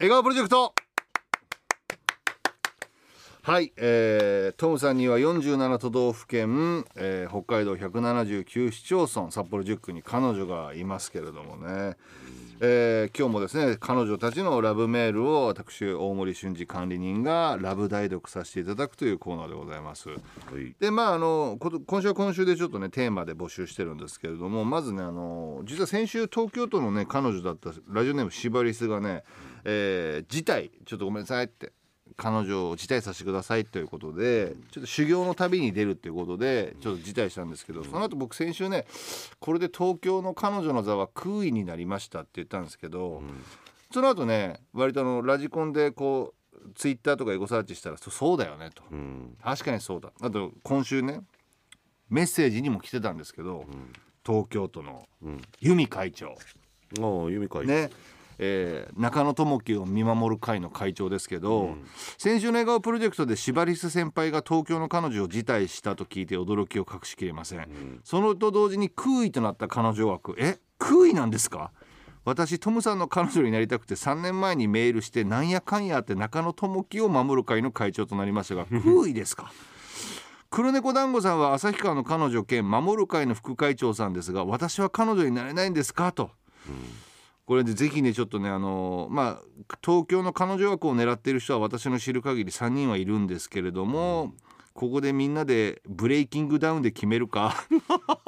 笑顔プロジェクト。はい、トムさんには47都道府県、北海道179市町村札幌10区に彼女がいますけれどもね、今日もですね彼女たちのラブメールを私大森俊二管理人がラブ代読させていただくというコーナーでございます、はい、でまあ今週は今週でちょっとねテーマで募集してるんですけれども、まずね実は先週東京都のね彼女だったラジオネームシバリスがね、辞退ちょっとごめんなさいって彼女を辞退させてくださいということでちょっと修行の旅に出るということでちょっと辞退したんですけど、その後僕先週ねこれで東京の彼女の座は空位になりましたって言ったんですけど、その後ね割とラジコンでこうツイッターとかエゴサーチしたらそうだよねと、確かにそうだ、あと今週ねメッセージにも来てたんですけど、東京都の由美会長、由美会長ね、中野智樹を見守る会の会長ですけど、先週の笑顔プロジェクトでシバリス先輩が東京の彼女を辞退したと聞いて驚きを隠しきれません、そのと同時に空位となった彼女枠、空位なんですか、私トムさんの彼女になりたくて3年前にメールしてなんやかんやって中野智樹を守る会の会長となりましたが空位ですか黒猫団子さんは旭川の彼女兼守る会の副会長さんですが、私は彼女になれないんですかと、これでぜひねちょっとねまあ東京の彼女枠を狙っている人は私の知る限り3人はいるんですけれども、ここでみんなでブレイキングダウンで決めるか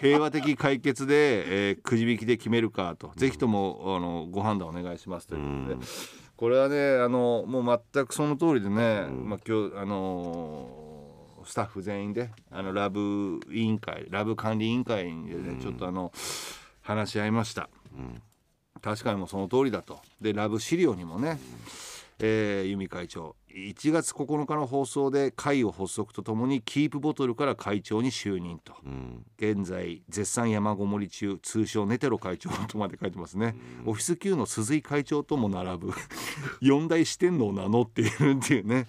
平和的解決で、くじ引きで決めるかと、ぜひともご判断お願いしますということで、これはねもう全くその通りでね、まあ、今日スタッフ全員でラブ管理委員会でねちょっと話し合いました、確かにもうその通りだと。でラブ資料にもね、由美会長1月9日の放送で会を発足とともにキープボトルから会長に就任と、現在絶賛山ごもり中通称ネテロ会長とまで書いてますね、オフィス級の鈴井会長とも並ぶ四大四天王なのっていうね、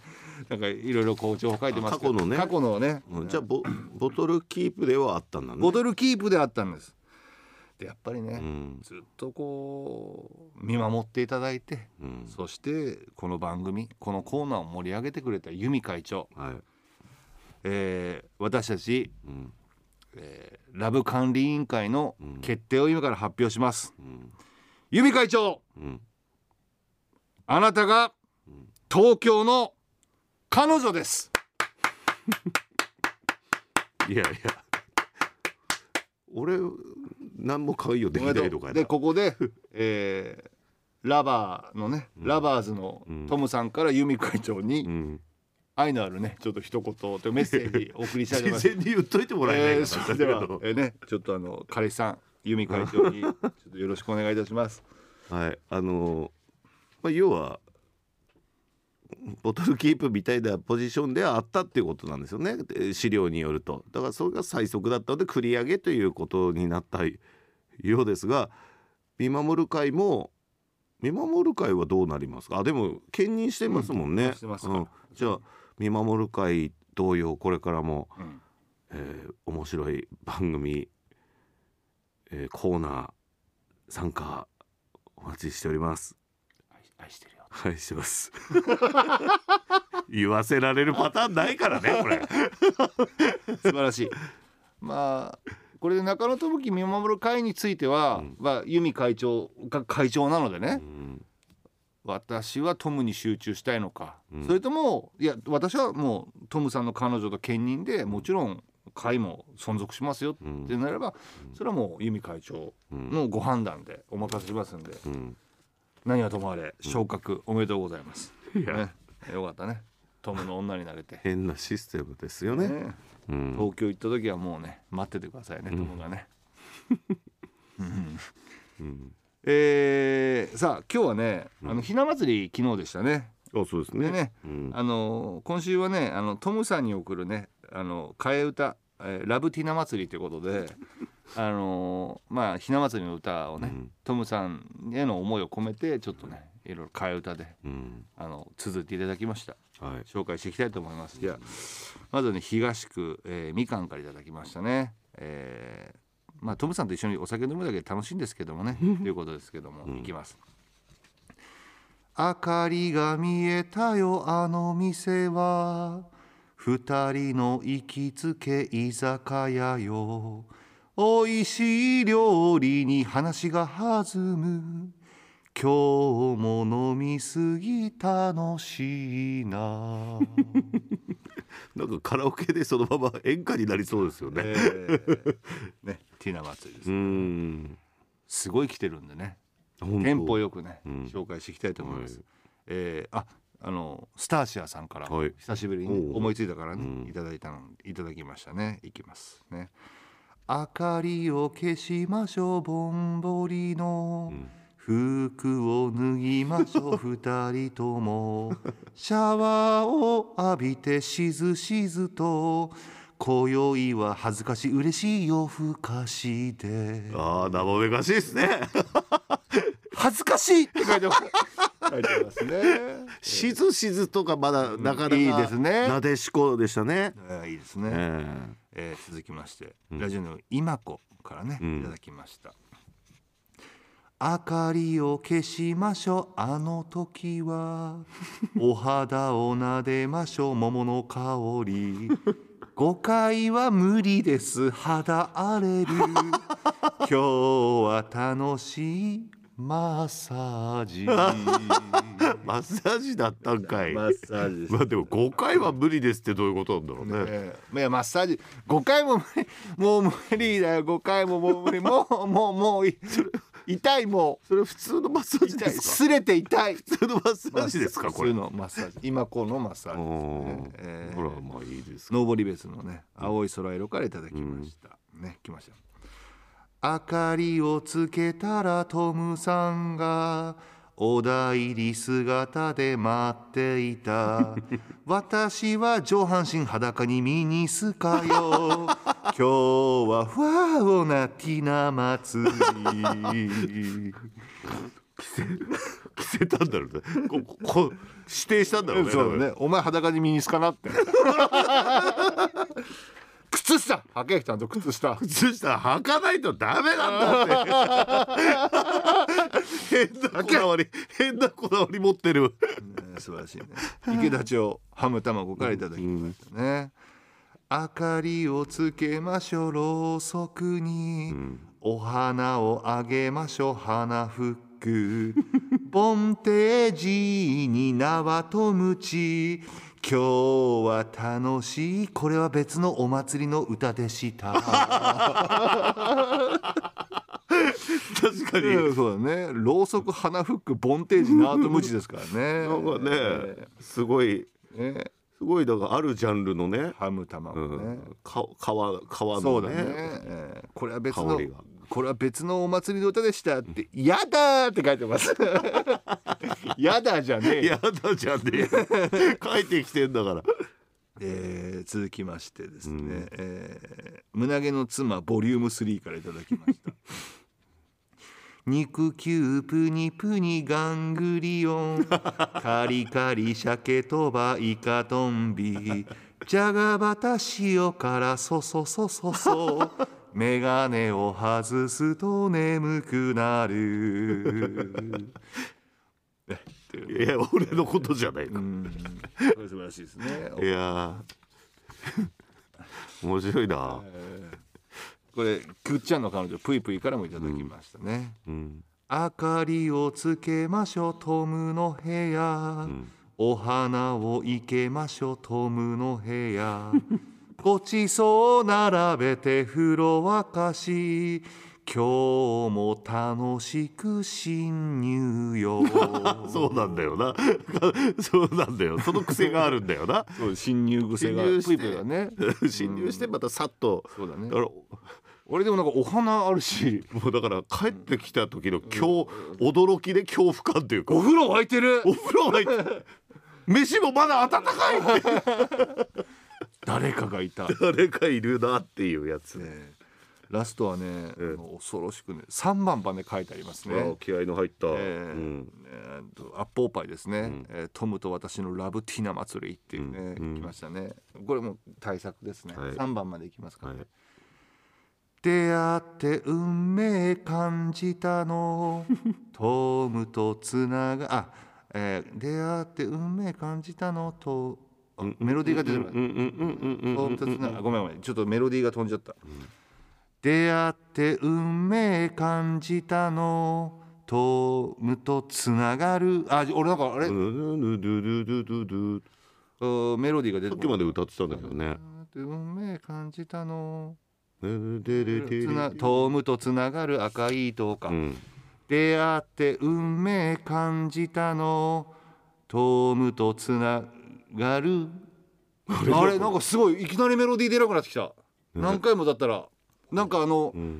なんかいろいろ好調を書いてますけど過去のね、じゃあ ボトルキープではあったんだね。ボトルキープであったんです。やっぱりね、ずっとこう見守っていただいて、そしてこの番組このコーナーを盛り上げてくれた由美会長、私たち、ラブ管理委員会の決定を今から発表します、由美会長、あなたが東京の彼女です俺何も可愛いよできないとかで、ここで、ラバーズのトムさんから由美会長に、愛のあるねちょっと一言というメッセージお送りしたいと思います。事前に言っといてもらえないかな。それでは、ねちょっと彼氏さん由美会長にちょっとよろしくお願いいたしますはいまあ、要はボトルキープみたいなポジションではあったっていうことなんですよね、資料によると。だからそれが最速だったので繰り上げということになったようですが、見守る会はどうなりますか。でも兼任してますもんね、じゃあ見守る会同様これからも、面白い番組、コーナー参加お待ちしております。愛してるよ。はい、します言わせられるパターンないからねこれ素晴らしい。まあこれで中野智樹見守る会については、由美会長が会長なのでね、私はトムに集中したいのか、それともいや私はもうトムさんの彼女と兼任でもちろん会も存続しますよってなれば、それはもう由美会長のご判断でお任せしますんで、何はともあれ昇格おめでとうございます、よかったねトムの女になれて変なシステムですよね、東京行った時はもうね待っててくださいね、トムがねさあ今日はねひな祭り昨日でしたね。そうですね。でね、今週はねトムさんに送るね替え歌、ラブティナ祭りということでまあひな祭りの歌をね、トムさんへの思いを込めてちょっとねいろいろ替え歌で、綴っていただきました、紹介していきたいと思います。じゃあまずね東区、みかんからいただきましたね、まあトムさんと一緒にお酒飲むだけで楽しいんですけどもねということですけども、いきます。明かりが見えたよあの店は、二人の行きつけ居酒屋よ。おいしい料理に話が弾む。今日も飲みすぎ楽しいな。なんかカラオケでそのまま演歌になりそうですよね。ね、ティナ祭りです。すごい来てるんでね。テンポよくね、紹介していきたいと思います。はい、スターシアさんから、はい、久しぶりに思いついたからね、いただきましたね。いきますね。明かりを消しましょうぼんぼりの。服を脱ぎましょう二人とも。シャワーを浴びてしずしずと。今宵は恥ずかしい嬉しい夜更かしで。ああ、生めかしいですね。恥ずかしいって書いてます。書いてますね。しずしずとかまだなかなかいいですね。なでしこでしたね。いいですね。続きまして、ラジオの今子からね、いただきました。明かりを消しましょうあの時は。お肌を撫でましょう桃の香り。誤解は無理です肌荒れる。今日は楽しいマッサージ。マッサージだったんかい。マッサージまあでも5回は無理ですってどういうことなんだろう ね。いやマッサージ5回も無理、もう無理だよ。5回ももう無理、もう痛い。もうそれ普通のマッサージですか？すれて痛い。普通のマッサージですか？これ普通のマッサージ、今このマッサージですね。ほらまあいいですか。登りベースのね、青い空色からいただきました、ね、来ました。明かりをつけたらトムさんがおだいり姿で待っていた。私は上半身裸にミニスカよ。今日はファオなティナ祭り。着せたんだろうね。指定したんだろうね。そうね、お前裸にミニスカなって。靴下履け、ちゃんと靴下履かないとダメなんだって。変なこだわり持ってる、ね、素晴らしいね。池田町ハム卵からいただきましたね。明かりをつけましょうろうそくに、お花をあげましょう花フック。ボンテージに縄とムチ。今日は楽しい、これは別のお祭りの歌でした。確かにそうだね。ろうそく、花フック、ボンテージ、ナートムチですからね。なんかね、すごいだからあるジャンルのね、ハム卵ね、皮のね、そうだね、これは別のお祭りの歌でしたって、やだーって書いてます。やだじゃねえ。書いてきてんだから。続きましてですね、胸毛の妻ボリューム3からいただきました。肉球プニプニガングリオン。カリカリ鮭とばイカトンビ。じゃがバタ塩辛そ。メガネを外すと眠くなる。いや俺のことじゃないか。これ素晴らしいですね。いや面白いな。これくっちゃんの彼女プイプイからもいただきましたね。明かりをつけましょうトムの部屋、お花を生けましょうトムの部屋。ごちそう並べて風呂沸かし。今日も楽しく侵入よ。そうなんだよな。その癖があるんだよな。侵入癖が。侵入してまたさっと。そうだね。俺でもなんかお花あるし、もうだから帰ってきた時の今日驚きで恐怖感というか。お風呂沸いてる。飯もまだ温かい。誰かいるなっていうやつね。ラストはね、恐ろしくね、3番番で書いてありますね。気合いの入った、アッポーパイですね、トムと私のラブティナ祭りっていうね、来ましたね。これも大作ですね、3番までいきますからね、出会って運命感じたの。トムとつながあ出会って運命感じたのとメロディーが出てる。ごめんちょっとメロディーが飛んじゃった。出会って運命感じたのとむとつながる。あ、俺なんかあれメロディーが出てる。さっきまで歌ってたんだけどね。運命感じたのとむとつながる赤い糸か。出会って運命感じたのとむとつながる。あれなんかすごいいきなりメロディー出なくなってきた。何回もだったらなんか同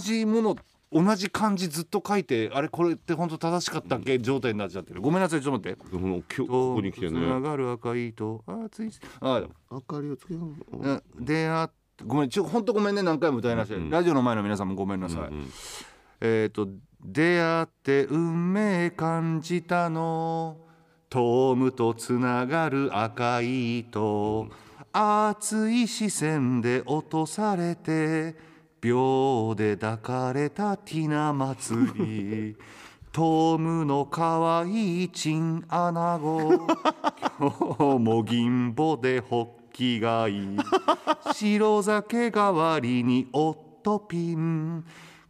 じもの同じ漢字ずっと書いてあれこれって本当正しかったっけ状態になっちゃってる。ごめんなさいちょっと待って。もう今日ここに来てね。とつながる赤い糸熱い。あ、明かりをつけよう。出会ってごめん、ほんとごめんね、何回も歌いなさい、ラジオの前の皆さんもごめんなさい、出会って運命感じたのとむとつながる赤い糸、熱い視線で落とされて秒で抱かれたティナ祭りトムの可愛いチンアナゴ今日も銀棒でほっ気がいい白酒代わりにオットピン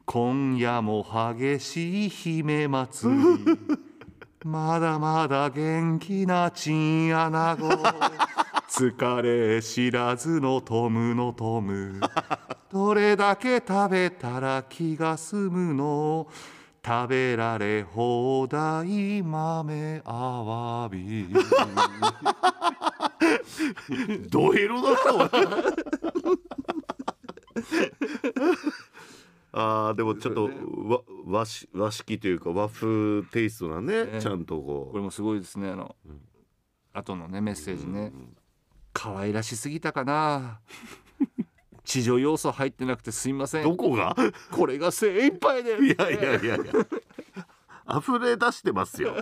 今夜も激しい姫祭りまだまだ元気なチンアナゴ疲れ知らずのトムのトムどれだけ食べたら気が済むの食べられ放題豆あわびドエロだったわあーでもちょっと和式というか和風テイストなねちゃんとこうこれもすごいですね後のねメッセージね可愛らしすぎたかな地上要素入ってなくてすいませんどこがこれが精一杯でいやいやいやいや溢れ出してますよ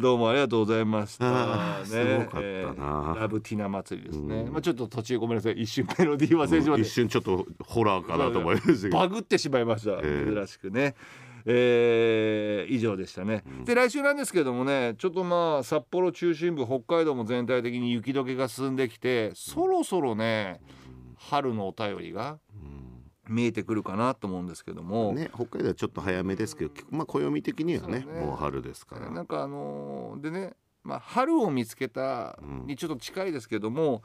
どうもありがとうございました。すごかったな。ラブティナ祭りですね。まあちょっと途中ごめんなさい。一瞬メロディー忘れちまって。一瞬ちょっとホラーかなと思いましたけど。バグってしまいました。珍しくね。以上でしたね。で来週なんですけどもね、ちょっとまあ札幌中心部、北海道も全体的に雪解けが進んできて、そろそろね、春のお便りが。見えてくるかなと思うんですけども、ね、北海道はちょっと早めですけど、まあ、暦的には ねもう春ですからなんかでね、まあ、春を見つけたにちょっと近いですけども、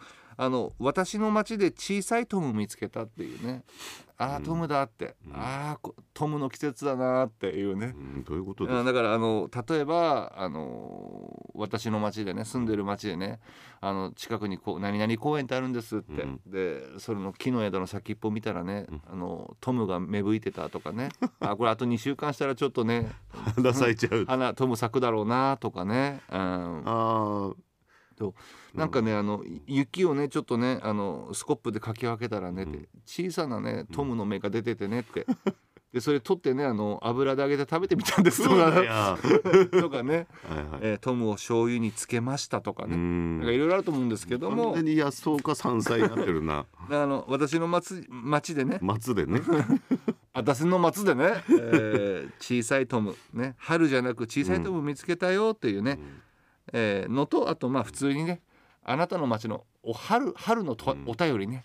私の町で小さいトム見つけたっていうねあートムだって、あートムの季節だなっていうね、どういうことですか？だから例えば私の町でね住んでる町でね近くにこう何々公園ってあるんですって、でそれの木の枝の先っぽ見たらね、トムが芽吹いてたとかねあこれあと2週間したらちょっとね花咲いちゃう花トム咲くだろうなとかね、あーなんかね雪をねちょっとねスコップでかき分けたらね、小さなねトムの芽が出ててねって、でそれ取ってね油で揚げて食べてみたんですとかとかね、トムを醤油につけましたとかね、なんかいろいろあると思うんですけども、完全に野草か山菜になってるな私の町でね私の松でね、小さいトムね春じゃなく小さいトム見つけたよっていうね、のとあとまあ普通にねあなたの町の春のお便りね、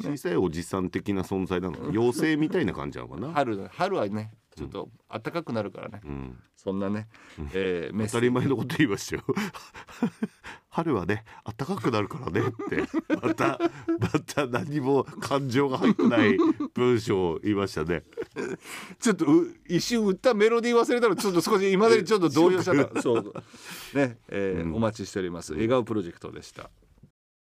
小さいおじさん的な存在なのか妖精みたいな感じなのかな春はねちょっと暖かくなるからね、そんなね、当たり前のこと言いましたよ春はね暖かくなるからねってまた何も感情が入ってない文章を言いましたねちょっと一瞬歌メロディー忘れたのちょっと少し今までにちょっと動揺しちゃったそうね、お待ちしております笑顔プロジェクトでした。